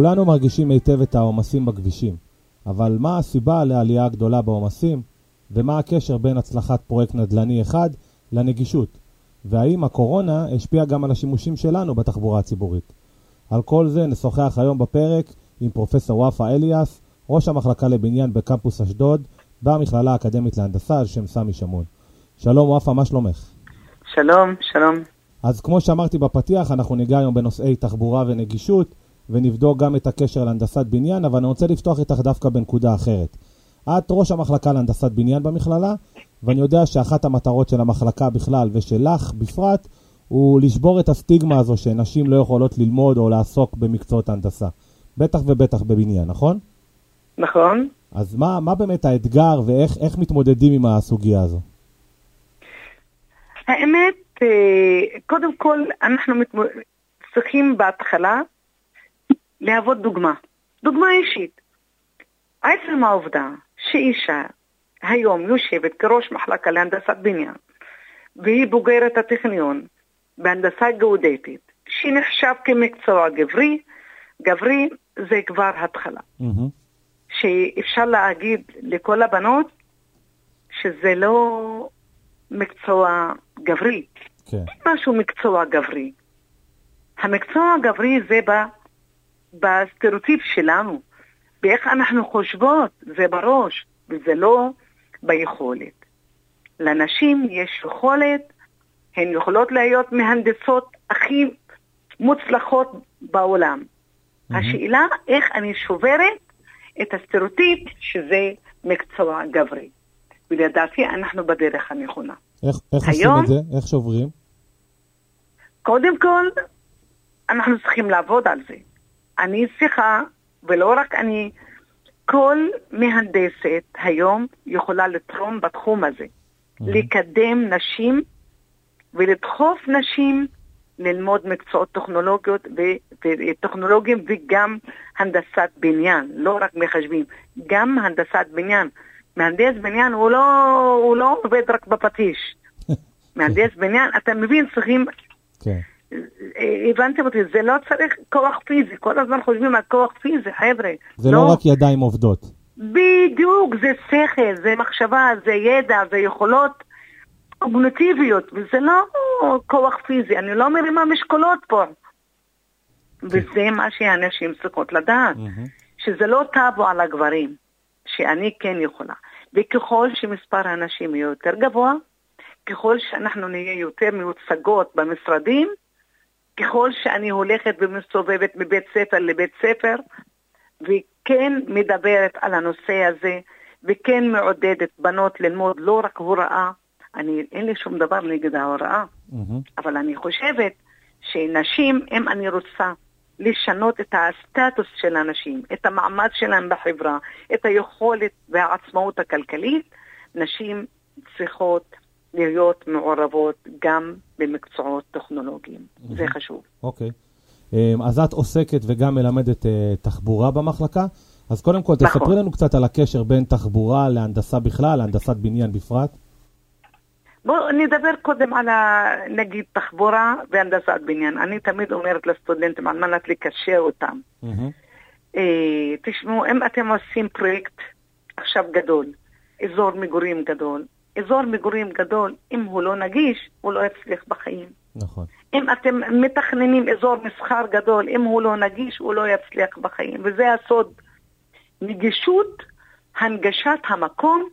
כולנו מרגישים היטב את העומסים בכבישים, אבל מה הסיבה לעלייה הגדולה בעומסים, ומה הקשר בין הצלחת פרויקט נדל"ני אחד לנגישות, והאם הקורונה השפיעה גם על השימושים שלנו בתחבורה הציבורית. על כל זה נשוחח היום בפרק עם פרופסור וואפה אליאס, ראש המחלקה לבניין בקמפוס אשדוד, במכללה האקדמית להנדסה על שם סמי שמון. שלום וואפה, מה שלומך? שלום, שלום. אז כמו שאמרתי בפתיח, אנחנו ניגע היום בנושאי תחבורה ונגישות, ונבדוק גם את הקשר להנדסת בניין, אבל אני רוצה לפתוח איתך דווקא בנקודה אחרת. את ראש המחלקה להנדסת בניין במכללה, ואני יודע שאחת המטרות של המחלקה בכלל ושלך בפרט, הוא לשבור את הסטיגמה הזו שנשים לא יכולות ללמוד או לעסוק במקצועות הנדסה. בטח ובטח בבניין, נכון? נכון. אז מה באמת האתגר ואיך מתמודדים עם הסוגיה הזו? האמת, קודם כל אנחנו צריכים בהתחלה להוות דוגמה אישית. עצם העובדה שאישה היום יושבת כראש מחלקה להנדסת בניין, והיא בוגרת הטכניון בהנדסה גאודטית, שנחשב כמקצוע גברי, זה כבר התחלה. שאפשר להגיד לכל הבנות שזה לא מקצוע גברי. כן. משהו מקצוע גברי. המקצוע הגברי זה בסטריאוטיפ שלנו. באיך אנחנו חושבות, זה בראש, וזה לא ביכולת. לנשים יש יכולת, הן יכולות להיות מהנדסות הכי מוצלחות בעולם. השאלה איך אני שוברת את הסטריאוטיפ שזה מקצוע גברי. ולדעתי אנחנו בדרך הנכונה. איך עושים את זה? איך שוברים? קודם כל, אנחנו צריכים לעבוד על זה. אני צריכה, ולא רק אני, כל מהנדסת היום יכולה לתרום בתחום הזה. לקדם נשים ולדחוף נשים ללמוד מקצועות טכנולוגיים וגם הנדסת בניין, לא רק מחשבים, גם הנדסת בניין. מהנדס בניין הוא לא עובד רק בפטיש. מהנדס בניין, אתה מבין, צריכים... כן. הבנתם אותי, זה לא צריך כוח פיזי, כל הזמן חושבים על כוח פיזי, חבר'ה. זה לא רק ידיים עובדות. בדיוק, זה שכל, זה מחשבה, זה ידע, זה יכולות קוגניטיביות, וזה לא כוח פיזי, אני לא מרימה משקולות פה. וזה מה שהאנשים צריכות לדעת, שזה לא טאבו על הגברים, שאני כן יכולה. וככל שמספר האנשים יהיה יותר גבוה, ככל שאנחנו נהיה יותר מיוצגות במשרדים, ככל שאני הולכת ומסובבת מבית ספר לבית ספר, וכן מדברת על הנושא הזה, וכן מעודדת בנות ללמוד לא רק הוראה, אין לי שום דבר נגד ההוראה, אבל אני חושבת שנשים, אם אני רוצה לשנות את הסטטוס של הנשים, את המעמד שלהם בחברה, את היכולת והעצמאות הכלכלית, נשים צריכות להיות מעורבות גם במקצועות טכנולוגיים. זה חשוב. אוקיי. אז את עוסקת וגם מלמדת תחבורה במחלקה. אז קודם כל, תספרי לנו קצת על הקשר בין תחבורה להנדסה בכלל, להנדסת בניין בפרט. בואו נדבר קודם על, נגיד, תחבורה והנדסת בניין. אני תמיד אומרת לסטודנטים על מנת לקשר אותם. תשמעו, אם אתם עושים פרויקט עכשיו גדול, אזור מגורים גדול, אם הוא לא נגיש, הוא לא יצליח בחיים. נכון. אם אתם מתכננים אזור מסחר גדול, אם הוא לא נגיש, הוא לא יצליח בחיים. וזה הסוד. נגישות, הנגשת המקום,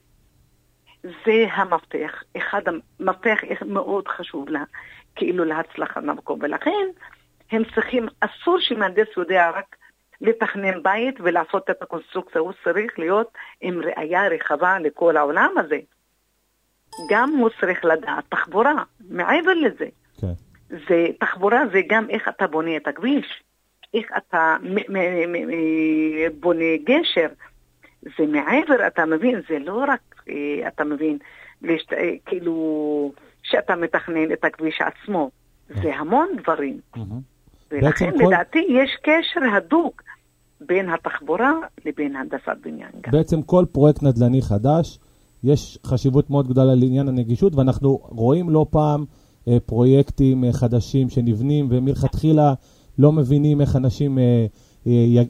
זה המפתח. אחד המפתח מאוד חשוב לה, כאילו להצלחה במקום. ולכן, הם צריכים, אסור שמהנדס יודע רק לתכנן בית ולעשות את הקונסטרוקציה. הוא צריך להיות עם ראייה רחבה לכל העולם הזה. גם הוא צריך לדעת תחבורה, מעבר לזה. כן. זה, תחבורה זה גם איך אתה בונה את הכביש, איך אתה בונה גשר, זה מעבר, אתה מבין, זה לא רק, אתה מבין, כאילו, שאתה מתכנן את הכביש עצמו, זה המון דברים. ולכן, לדעתי, יש קשר הדוק בין התחבורה לבין הנדסת בניין. בעצם כל פרויקט נדל"ני חדש, יש חשיבות מאוד גדולה לעניין הנגישות, ואנחנו רואים לא פעם פרויקטים חדשים שנבנים, ומלכתחילה לא מבינים איך אנשים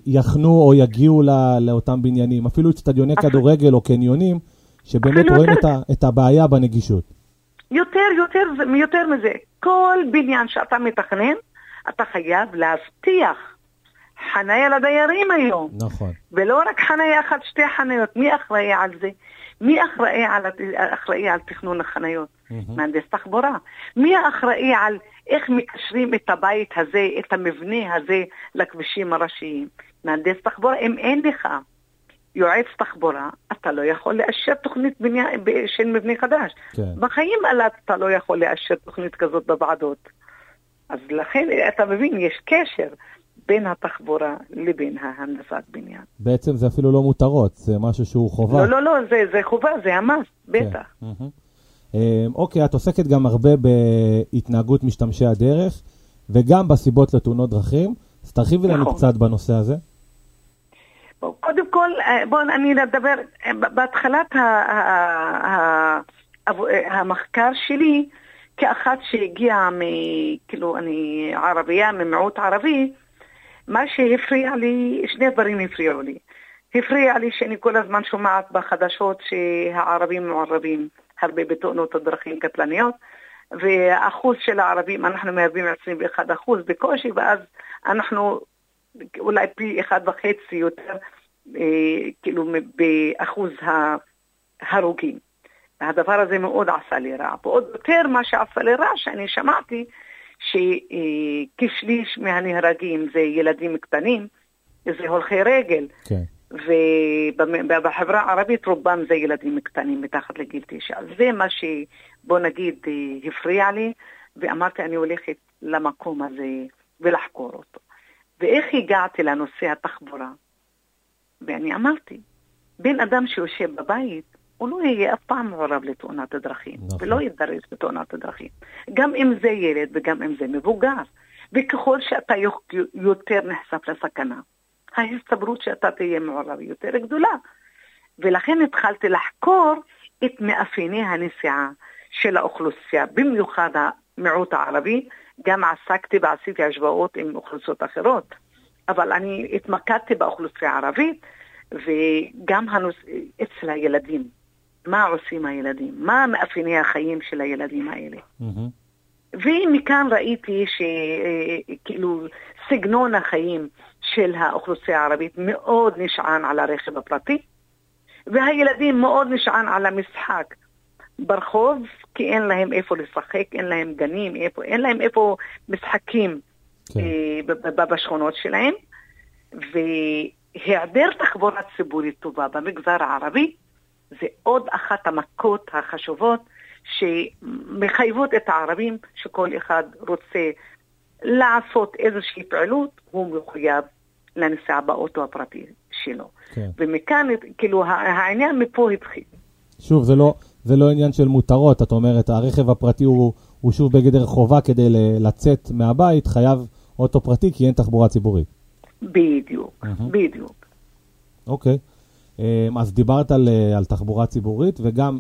יחנו או יגיעו לאותם בניינים, אפילו אצטדיוני כדורגל או קניונים, שבאמת רואים את הבעיה בנגישות. יותר מזה, כל בניין שאתה מתכנן, אתה חייב להבטיח חניה לדיירים היום. נכון. ולא רק חניה אחת, שתי חניות. מי אחראי על זה? מי אחראי על תכנון החניות? מהנדס תחבורה. מי אחראי על איך מקשרים את הבית הזה, את המבנה הזה, לכבישים הראשיים? מהנדס תחבורה. אם אין לך יועץ תחבורה, אתה לא יכול לאשר תוכנית של מבנה חדש. בחיים אתה לא יכול לאשר תוכנית כזאת בוועדות. אז לכן אתה מבין, יש קשר בין התחבורה לבין ההנדסת בניין. בעצם זה אפילו לא מותרות, זה משהו שהוא חובה. לא, לא, לא, זה חובה, זה המס, בטח. אוקיי, את עוסקת גם הרבה בהתנהגות משתמשי הדרך, וגם בסיבות לתאונות דרכים. אז תרחיבי לנו קצת בנושא הזה. קודם כל, בואו אני נדבר, בהתחלת המחקר שלי, כאחת שהגיעה, כאילו אני ערבייה, ממיעוט ערבי, מה שהפריע לי, שני דברים הפריעו לי. הפריע לי שאני כל הזמן שומעת בחדשות שהערבים מעורבים הרבה בתאונות הדרכים קטלניות, והאחוז של הערבים, אנחנו מהווים 21% בקושי, ואז אנחנו אולי פי 1.5 יותר, כאילו באחוז ההרוגים. הדבר הזה מאוד עשה לי רע. ועוד יותר מה שעשה לי רע, שאני שמעתי שכשליש מהנהרגים זה ילדים קטנים, זה הולכי רגל. ובחברה הערבית רובם זה ילדים קטנים מתחת לגיל 9. אז זה מה שבוא נגיד הפריע לי, ואמרתי אני הולכת למקום הזה ולחקור אותו. ואיך הגעתי לנושא התחבורה? ואני אמרתי, בן אדם שיושב בבית, הוא לא יהיה אף פעם מעורב לתאונת הדרכים, ולא ידרס בתאונת הדרכים. גם אם זה ילד וגם אם זה מבוגר. וככל שאתה יותר נחשף לסכנה, ההסתברות שאתה תהיה מעורב יותר גדולה. ולכן התחלתי לחקור את מאפייני הנסיעה של האוכלוסייה, במיוחד המיעוט הערבי. גם עשיתי השוואות עם אוכלוסיות אחרות, אבל אני התמקדתי באוכלוסייה הערבית, וגם אצל הילדים, מה עושים הילדים, מה מאפייני החיים של הילדים האלה. ומכאן ראיתי שכאילו סגנון החיים של האוכלוסייה הערבית מאוד נשען על הרכב הפרטי, והילדים מאוד נשען על המשחק ברחוב, כי אין להם איפה לשחק, אין להם גנים, אין להם איפה משחקים בשכונות שלהם. והיעדר תחבורה ציבורית טובה במגזר הערבי זה עוד אחת המכות החשובות שמחייבות את הערבים, שכל אחד רוצה לעשות איזושהי פעילות, הוא מחויב לנסיעה באוטו הפרטי שלו. ומכאן, כאילו, העניין מפה התחיל. שוב, זה לא עניין של מותרות, את אומרת, הרכב הפרטי הוא שוב בגדר חובה כדי לצאת מהבית, חייב אוטו פרטי כי אין תחבורה ציבורית. בדיוק, בדיוק. אוקיי, אז דיברת על תחבורה ציבורית, וגם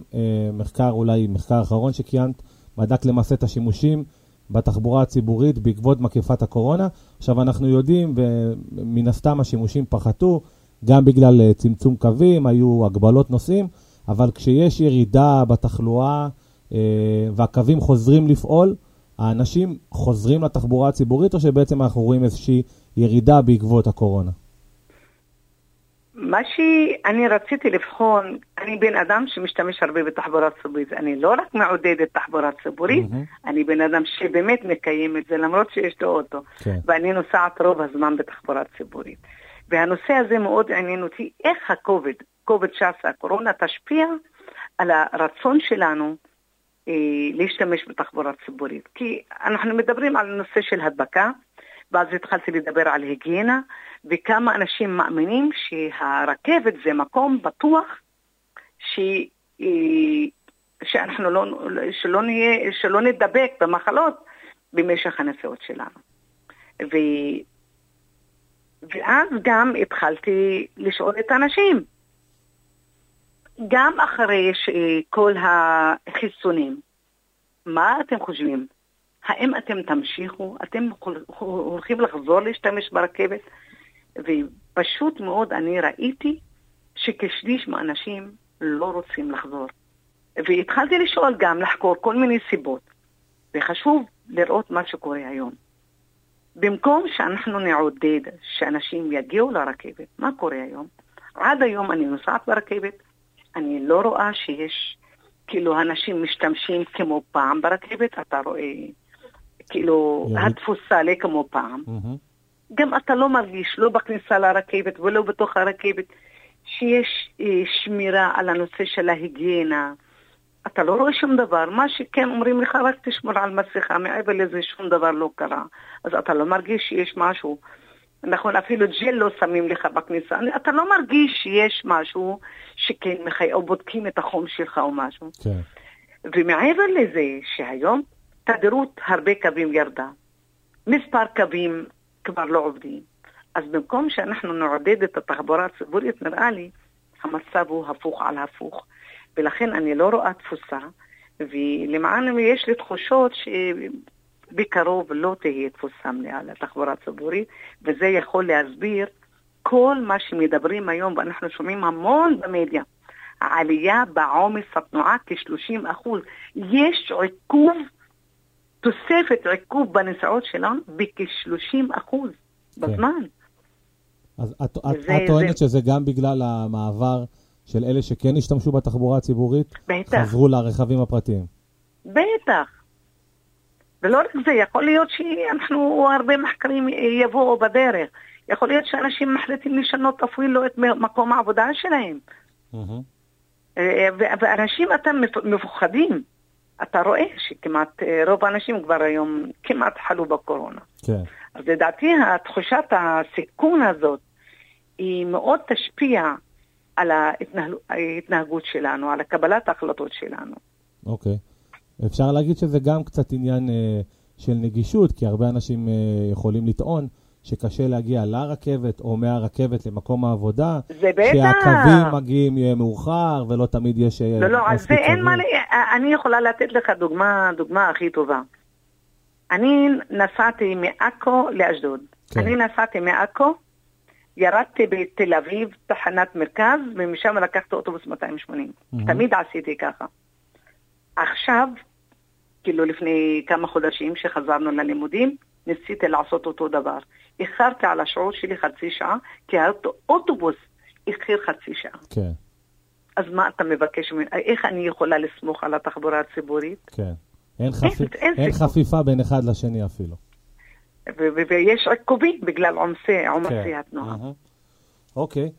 מחקר, אולי מחקר אחרון שקיימת, בדק למעשה את השימושים בתחבורה הציבורית בעקבות מקיפת הקורונה. עכשיו אנחנו יודעים, ומן הסתם השימושים פחתו, גם בגלל צמצום קווים, היו הגבלות נוסעים, אבל כשיש ירידה בתחלואה והקווים חוזרים לפעול, האנשים חוזרים לתחבורה הציבורית, או שבעצם אנחנו רואים איזושהי ירידה בעקבות הקורונה? מה שאני רציתי לבחון, אני בן אדם שמשתמש הרבה בתחבורה ציבורית, אני לא רק מעודד את תחבורה ציבורית, אני בן אדם שבאמת מקיים את זה, למרות שיש לו אוטו, ואני נוסעת רוב הזמן בתחבורה ציבורית. והנושא הזה מאוד עניין אותי, איך COVID-19, הקורונה, תשפיע על הרצון שלנו להשתמש בתחבורה ציבורית. כי אנחנו מדברים על נושא של הדבקה, ואז התחלתי לדבר על היגיינה, וכמה אנשים מאמינים שהרכבת זה מקום בטוח, שאנחנו שלא נדבק במחלות במשך הנסיעות שלנו. ואז גם התחלתי לשאול את האנשים, גם אחרי כל החיסונים, מה אתם חושבים? האם אתם תמשיכו? אתם הולכים לחזור להשתמש ברכבת? ופשוט מאוד אני ראיתי שכשליש מאנשים לא רוצים לחזור. והתחלתי לשאול גם, לחקור כל מיני סיבות. וחשוב לראות מה שקורה היום. במקום שאנחנו נעודד שאנשים יגיעו לרכבת, מה קורה היום? עד היום אני נוסעת ברכבת, אני לא רואה שיש, כאילו אנשים משתמשים כמו פעם ברכבת, אתה רואה, כאילו התפוסה עליה כמו פעם. גם אתה לא מרגיש, לא בכניסה לרכבת ולא בתוך הרכבת, שיש שמירה על הנושא של ההיגיינה. אתה לא רואה שום דבר, מה שכן אומרים לך רק תשמור על מסכה, מעבר לזה שום דבר לא קרה, אז אתה לא מרגיש שיש משהו, נכון, אפילו ג'ל לא שמים לך בכניסה, אתה לא מרגיש שיש משהו שכן מחיה, או בודקים את החום שלך או משהו. כן. ומעבר לזה שהיום תדירות הרבה קווים ירדה, מספר קווים כבר לא עובדים, אז במקום שאנחנו נעודד את התחבורה הציבורית, נראה לי, המצב הוא הפוך על הפוך. ולכן אני לא רואה תפוסה, ולמען יש לי תחושות שבקרוב לא תהיה תפוסה מלאה לתחבורה הציבורית, וזה יכול להסביר כל מה שמדברים היום, ואנחנו שומעים המון במדיה, העלייה בעומס התנועה כ-30%. יש עיכוב, תוספת עיכוב בנסיעות שלנו בכ-30% בזמן. אז את טוענת שזה גם בגלל המעבר של אלה שכן השתמשו בתחבורה הציבורית, חזרו לרכבים הפרטיים. בטח. ולא רק זה, יכול להיות שאנחנו, הרבה מחקרים יבואו בדרך. יכול להיות שאנשים מחליטים לשנות אפילו את מקום העבודה שלהם. ואנשים אתה מפוחדים. אתה רואה שכמעט רוב האנשים כבר היום כמעט חלו בקורונה. כן. אז לדעתי, התחושת הסיכון הזאת היא מאוד תשפיע על ההתנהגות שלנו, על הקבלת ההחלטות שלנו. אוקיי. אפשר להגיד שזה גם קצת עניין של נגישות, כי הרבה אנשים יכולים לטעון שקשה להגיע לרכבת או מהרכבת למקום העבודה, זה בטח. שהקווים מגיעים מאוחר ולא תמיד יש... לא, אז זה אין מה... אני יכולה לתת לך דוגמה הכי טובה. אני נסעתי מאקו לאשדוד. כן. אני נסעתי מאקו, ירדתי בתל אביב, תחנת מרכז, ומשם לקחתי אוטובוס 280. תמיד עשיתי ככה. עכשיו, כאילו לפני כמה חודשים שחזרנו ללימודים, ניסיתי לעשות אותו דבר. איחרתי על השעות שלי חצי שעה, כי האוטובוס איחר חצי שעה. כן. אז מה אתה מבקש? איך אני יכולה לסמוך על התחבורה הציבורית? כן. אין חפיפה בין אחד לשני אפילו. ויש עקובים בגלל עומסי התנועה. אוקיי.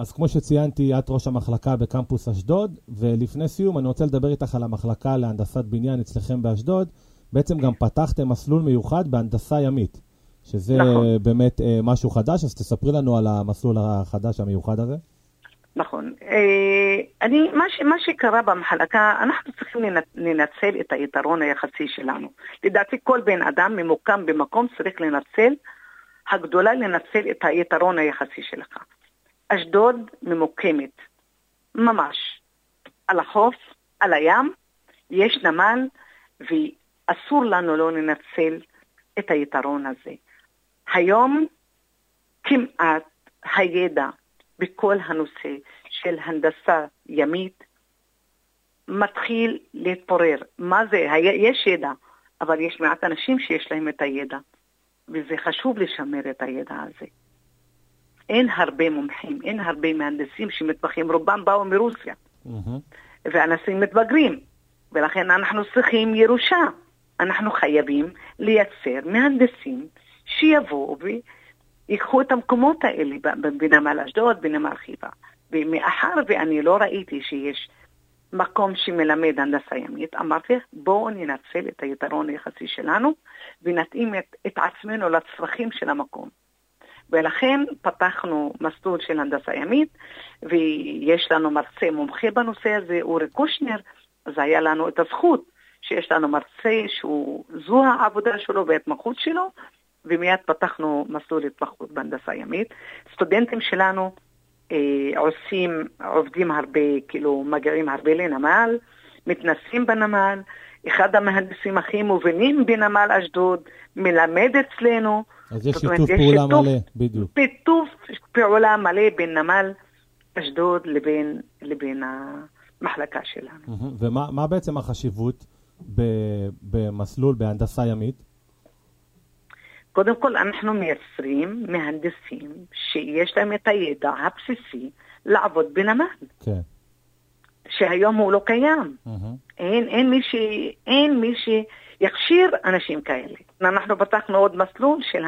אז כמו שציינתי, את ראש המחלקה בקמפוס אשדוד, ולפני סיום אני רוצה לדבר איתך על המחלקה להנדסת בניין אצלכם באשדוד. בעצם גם פתחתם מסלול מיוחד בהנדסה ימית, שזה באמת משהו חדש, אז תספרי לנו על המסלול החדש המיוחד הזה. נכון. מה שקרה במחלקה, אנחנו צריכים לנצל את היתרון היחסי שלנו. לדעתי כל בן אדם ממוקם במקום צריך לנצל את היתרון היחסי שלך. אשדוד ממוקמת, ממש, על החוף, על הים, יש נמל, ואסור לנו לא לנצל את היתרון הזה. היום כמעט הידע בכל הנושא של הנדסה ימית, מתחיל להתפורר. מה זה? יש ידע, אבל יש מעט אנשים שיש להם את הידע, וזה חשוב לשמר את הידע הזה. אין הרבה מומחים, אין הרבה מהנדסים שמתמחים, רובם באו מרוסיה, ואנשים מתבגרים, ולכן אנחנו צריכים ירושה. אנחנו חייבים לייצר מהנדסים שיבואו יקחו את המקומות האלה בנמל אשדוד, בנמל חיפה. ומאחר ואני לא ראיתי שיש מקום שמלמד הנדסה ימית, אמרתי, בואו ננצל את היתרון היחסי שלנו, ונתאים את עצמנו לצרכים של המקום. ולכן פתחנו מסלול של הנדסה ימית, ויש לנו מרצה מומחה בנושא הזה, אורי קושנר, אז היה לנו את הזכות שיש לנו מרצה שזו העבודה שלו וההתמחות שלו, ומיד פתחנו מסלול התמחות בהנדסה ימית. סטודנטים שלנו עובדים הרבה, כאילו מגיעים הרבה לנמל, מתנסים בנמל, אחד המהנדסים הכי מובילים בנמל אשדוד, מלמד אצלנו, אז יש שיתוף פעולה מלא, בדיוק. שיתוף פעולה מלא בין נמל אשדוד לבין המחלקה שלנו. ומה בעצם החשיבות במסלול בהנדסה ימית? קודם כל אנחנו מייצרים מהנדסים שיש להם את הידע הבסיסי לעבוד בנמל. כן. שהיום הוא לא קיים. אין מי שיכשיר אנשים כאלה. אנחנו פתחנו עוד מסלול של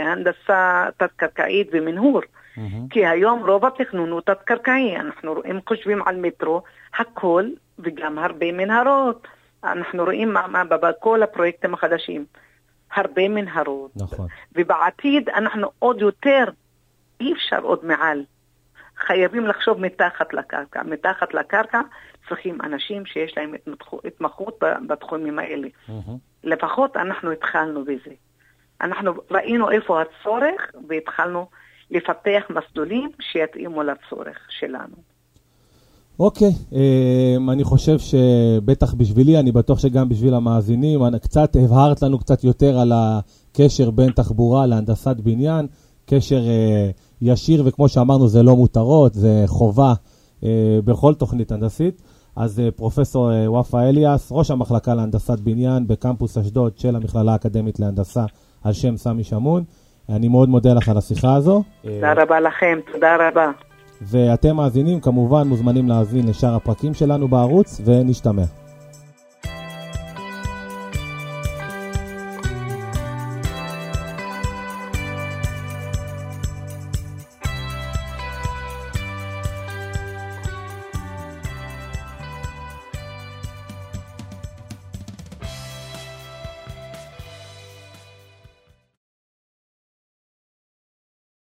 הנדסה תת-קרקעית ומנהור. כי היום רוב התכנון הוא תת-קרקעי. אנחנו רואים, חושבים על מטרו, הכל וגם הרבה מנהרות. אנחנו רואים בכל הפרויקטים החדשים. הרבה מנהרות. נכון. ובעתיד אנחנו עוד יותר, אי אפשר עוד מעל. חייבים לחשוב מתחת לקרקע. מתחת לקרקע צריכים אנשים שיש להם התמחות בתחומים האלה. לפחות אנחנו התחלנו בזה. אנחנו ראינו איפה הצורך, והתחלנו לפתח מסלולים שיתאימו לצורך שלנו. אוקיי, אני חושב שבטח בשבילי, אני בטוח שגם בשביל המאזינים, קצת הבהרת לנו קצת יותר על הקשר בין תחבורה להנדסת בניין, קשר ישיר, וכמו שאמרנו, זה לא מותרות, זה חובה בכל תוכנית הנדסית. אז פרופסור וואפה אליאס, ראש המחלקה להנדסת בניין בקמפוס אשדוד של המכללה האקדמית להנדסה על שם סמי שמון. אני מאוד מודה לך על השיחה הזו. תודה רבה לכם, תודה רבה. ואתם מאזינים, כמובן מוזמנים להאזין לשאר הפרקים שלנו בערוץ, ונשתמע.